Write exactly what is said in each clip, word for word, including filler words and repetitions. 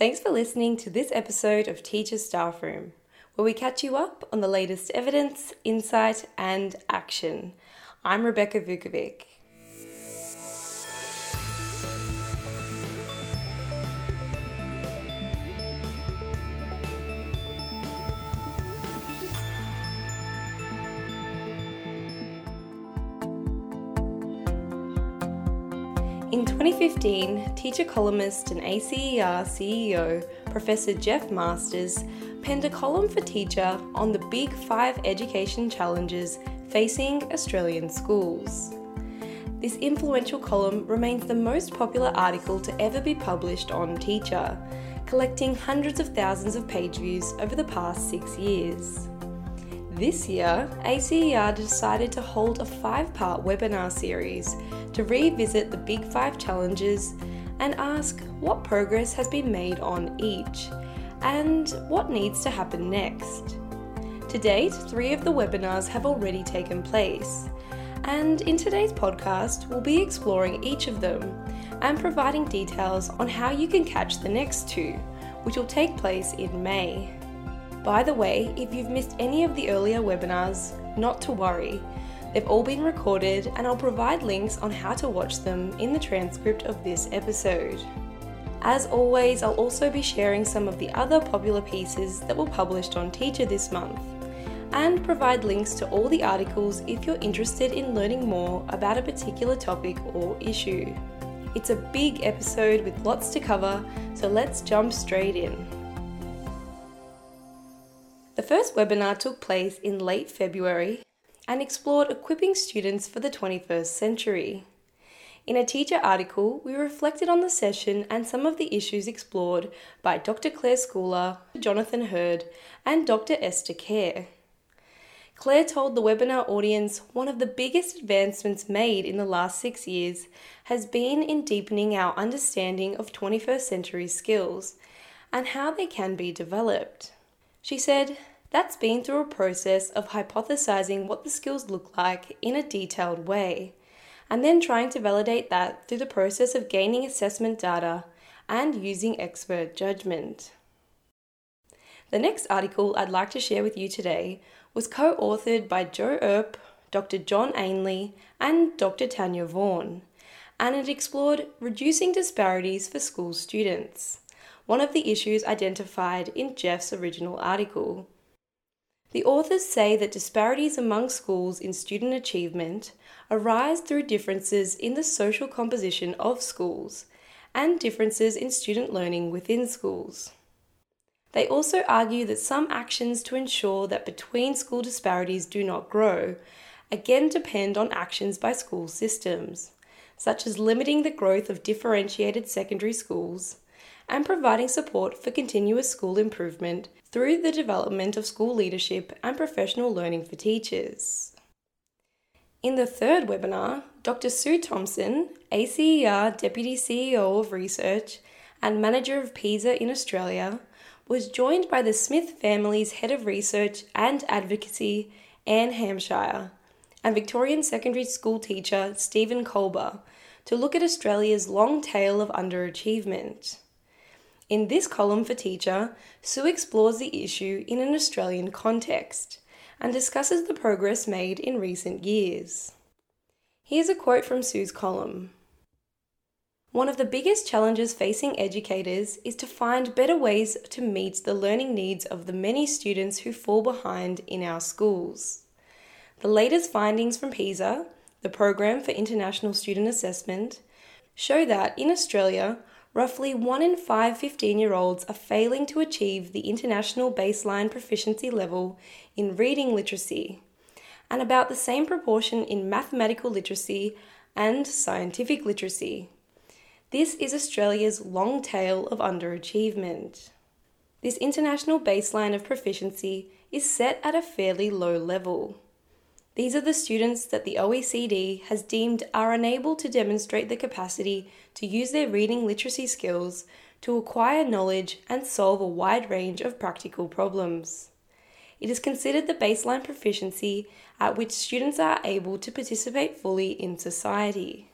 Thanks for listening to this episode of Teacher Staff Room, where we catch you up on the latest evidence, insight and action. I'm Rebecca Vukovic. In twenty fifteen, teacher columnist and A C E R C E O, Professor Geoff Masters, penned a column for Teacher on the Big Five education challenges facing Australian schools. This influential column remains the most popular article to ever be published on Teacher, collecting hundreds of thousands of page views over the past six years. This year, A C E R decided to hold a five-part webinar series to revisit the Big Five challenges and ask what progress has been made on each and what needs to happen next. To date, three of the webinars have already taken place, and in today's podcast, we'll be exploring each of them and providing details on how you can catch the next two, which will take place in May. By the way, if you've missed any of the earlier webinars, not to worry. They've all been recorded and I'll provide links on how to watch them in the transcript of this episode. As always, I'll also be sharing some of the other popular pieces that were published on Teacher this month and provide links to all the articles if you're interested in learning more about a particular topic or issue. It's a big episode with lots to cover, so let's jump straight in. The first webinar took place in late February and explored equipping students for the twenty-first century. In a Teacher article, we reflected on the session and some of the issues explored by Doctor Claire Schouler, Jonathan Heard, and Doctor Esther Kerr. Claire told the webinar audience one of the biggest advancements made in the last six years has been in deepening our understanding of twenty-first century skills and how they can be developed. She said, "That's been through a process of hypothesizing what the skills look like in a detailed way, and then trying to validate that through the process of gaining assessment data and using expert judgment." The next article I'd like to share with you today was co-authored by Joe Earp, Doctor John Ainley, and Doctor Tanya Vaughan, and it explored reducing disparities for school students, one of the issues identified in Geoff's original article. The authors say that disparities among schools in student achievement arise through differences in the social composition of schools and differences in student learning within schools. They also argue that some actions to ensure that between school disparities do not grow again depend on actions by school systems, such as limiting the growth of differentiated secondary schools and providing support for continuous school improvement through the development of school leadership and professional learning for teachers. In the third webinar, Doctor Sue Thompson, A C E R Deputy C E O of Research and Manager of PISA in Australia, was joined by the Smith family's Head of Research and Advocacy, Anne Hampshire, and Victorian secondary school teacher, Stephen Colber, to look at Australia's long tail of underachievement. In this column for Teacher, Sue explores the issue in an Australian context and discusses the progress made in recent years. Here's a quote from Sue's column. "One of the biggest challenges facing educators is to find better ways to meet the learning needs of the many students who fall behind in our schools. The latest findings from PISA, the Program for International Student Assessment, show that in Australia, roughly one in five fifteen-year-olds are failing to achieve the international baseline proficiency level in reading literacy, and about the same proportion in mathematical literacy and scientific literacy. This is Australia's long tail of underachievement. This international baseline of proficiency is set at a fairly low level. These are the students that the O E C D has deemed are unable to demonstrate the capacity to use their reading literacy skills to acquire knowledge and solve a wide range of practical problems. It is considered the baseline proficiency at which students are able to participate fully in society."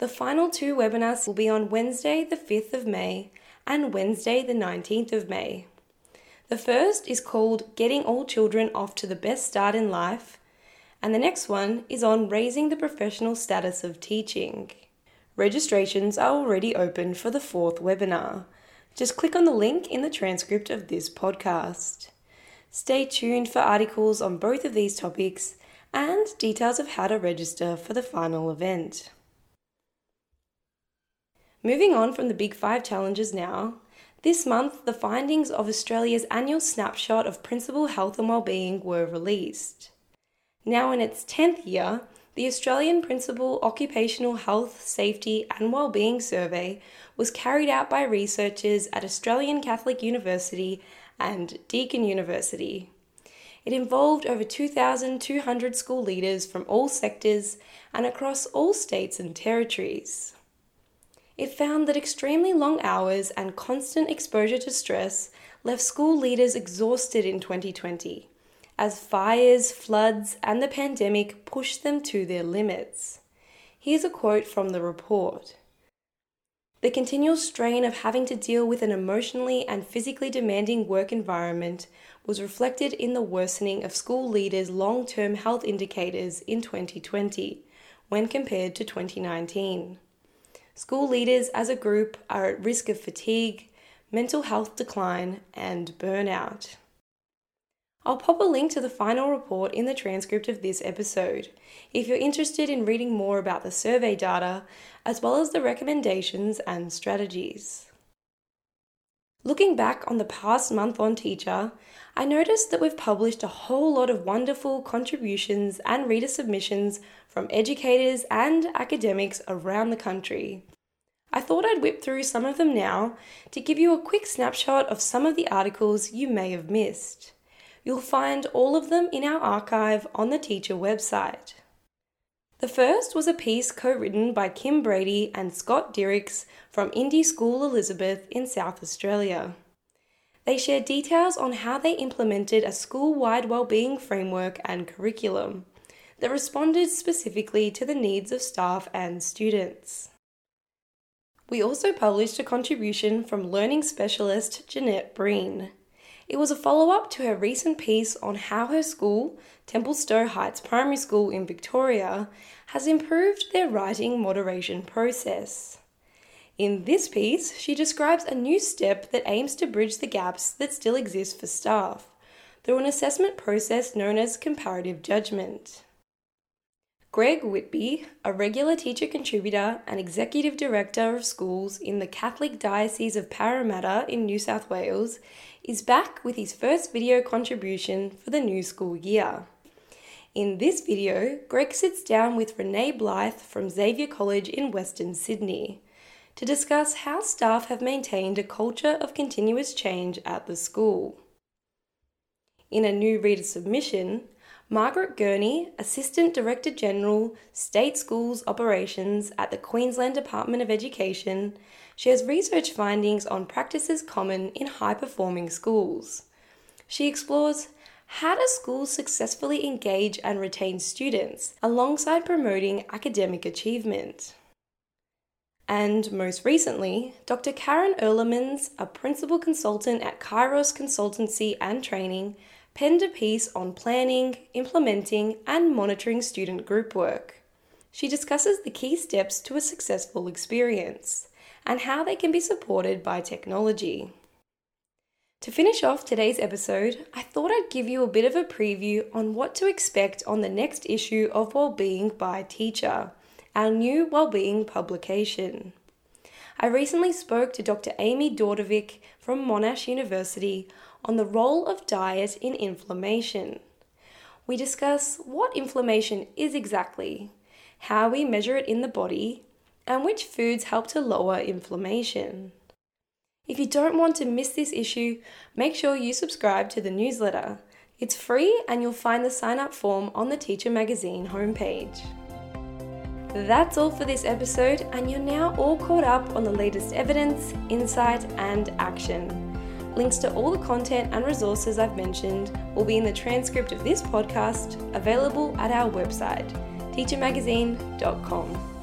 The final two webinars will be on Wednesday the fifth of May and Wednesday the nineteenth of May. The first is called Getting All Children Off to the Best Start in Life, and the next one is on Raising the Professional Status of Teaching. Registrations are already open for the fourth webinar. Just click on the link in the transcript of this podcast. Stay tuned for articles on both of these topics and details of how to register for the final event. Moving on from the Big Five challenges now, this month the findings of Australia's annual snapshot of principal health and wellbeing were released. Now in its tenth year, the Australian Principal Occupational Health, Safety and Wellbeing Survey was carried out by researchers at Australian Catholic University and Deakin University. It involved over two thousand two hundred school leaders from all sectors and across all states and territories. It found that extremely long hours and constant exposure to stress left school leaders exhausted in twenty twenty, as fires, floods, and the pandemic pushed them to their limits. Here's a quote from the report. The continual strain of having to deal with an emotionally and physically demanding work environment was reflected in the worsening of school leaders' long-term health indicators in twenty twenty when compared to twenty nineteen. School leaders as a group are at risk of fatigue, mental health decline, and burnout. I'll pop a link to the final report in the transcript of this episode if you're interested in reading more about the survey data, as well as the recommendations and strategies. Looking back on the past month on Teacher, I noticed that we've published a whole lot of wonderful contributions and reader submissions from educators and academics around the country. I thought I'd whip through some of them now to give you a quick snapshot of some of the articles you may have missed. You'll find all of them in our archive on the Teacher website. The first was a piece co-written by Kim Brady and Scott Dirichs from Indie School Elizabeth in South Australia. They share details on how they implemented a school-wide wellbeing framework and curriculum that responded specifically to the needs of staff and students. We also published a contribution from learning specialist Jeanette Breen. It was a follow-up to her recent piece on how her school, Templestowe Heights Primary School in Victoria, has improved their writing moderation process. In this piece, she describes a new step that aims to bridge the gaps that still exist for staff through an assessment process known as comparative judgment. Greg Whitby, a regular teacher contributor and executive director of schools in the Catholic Diocese of Parramatta in New South Wales, is back with his first video contribution for the new school year. In this video, Greg sits down with Renee Blythe from Xavier College in Western Sydney to discuss how staff have maintained a culture of continuous change at the school. In a new reader submission, Margaret Gurney, Assistant Director General, State Schools Operations at the Queensland Department of Education, shares research findings on practices common in high-performing schools. She explores how do schools successfully engage and retain students alongside promoting academic achievement. And most recently, Doctor Karen Erlemans, a principal consultant at Kairos Consultancy and Training, penned a piece on planning, implementing, and monitoring student group work. She discusses the key steps to a successful experience and how they can be supported by technology. To finish off today's episode, I thought I'd give you a bit of a preview on what to expect on the next issue of Wellbeing by Teacher, our new wellbeing publication. I recently spoke to Doctor Amy Dordovic from Monash University on the role of diet in inflammation. We discuss what inflammation is exactly, how we measure it in the body, and which foods help to lower inflammation. If you don't want to miss this issue, make sure you subscribe to the newsletter. It's free and you'll find the sign-up form on the Teacher Magazine homepage. That's all for this episode, and you're now all caught up on the latest evidence, insight, and action. Links to all the content and resources I've mentioned will be in the transcript of this podcast, available at our website, teacher magazine dot com.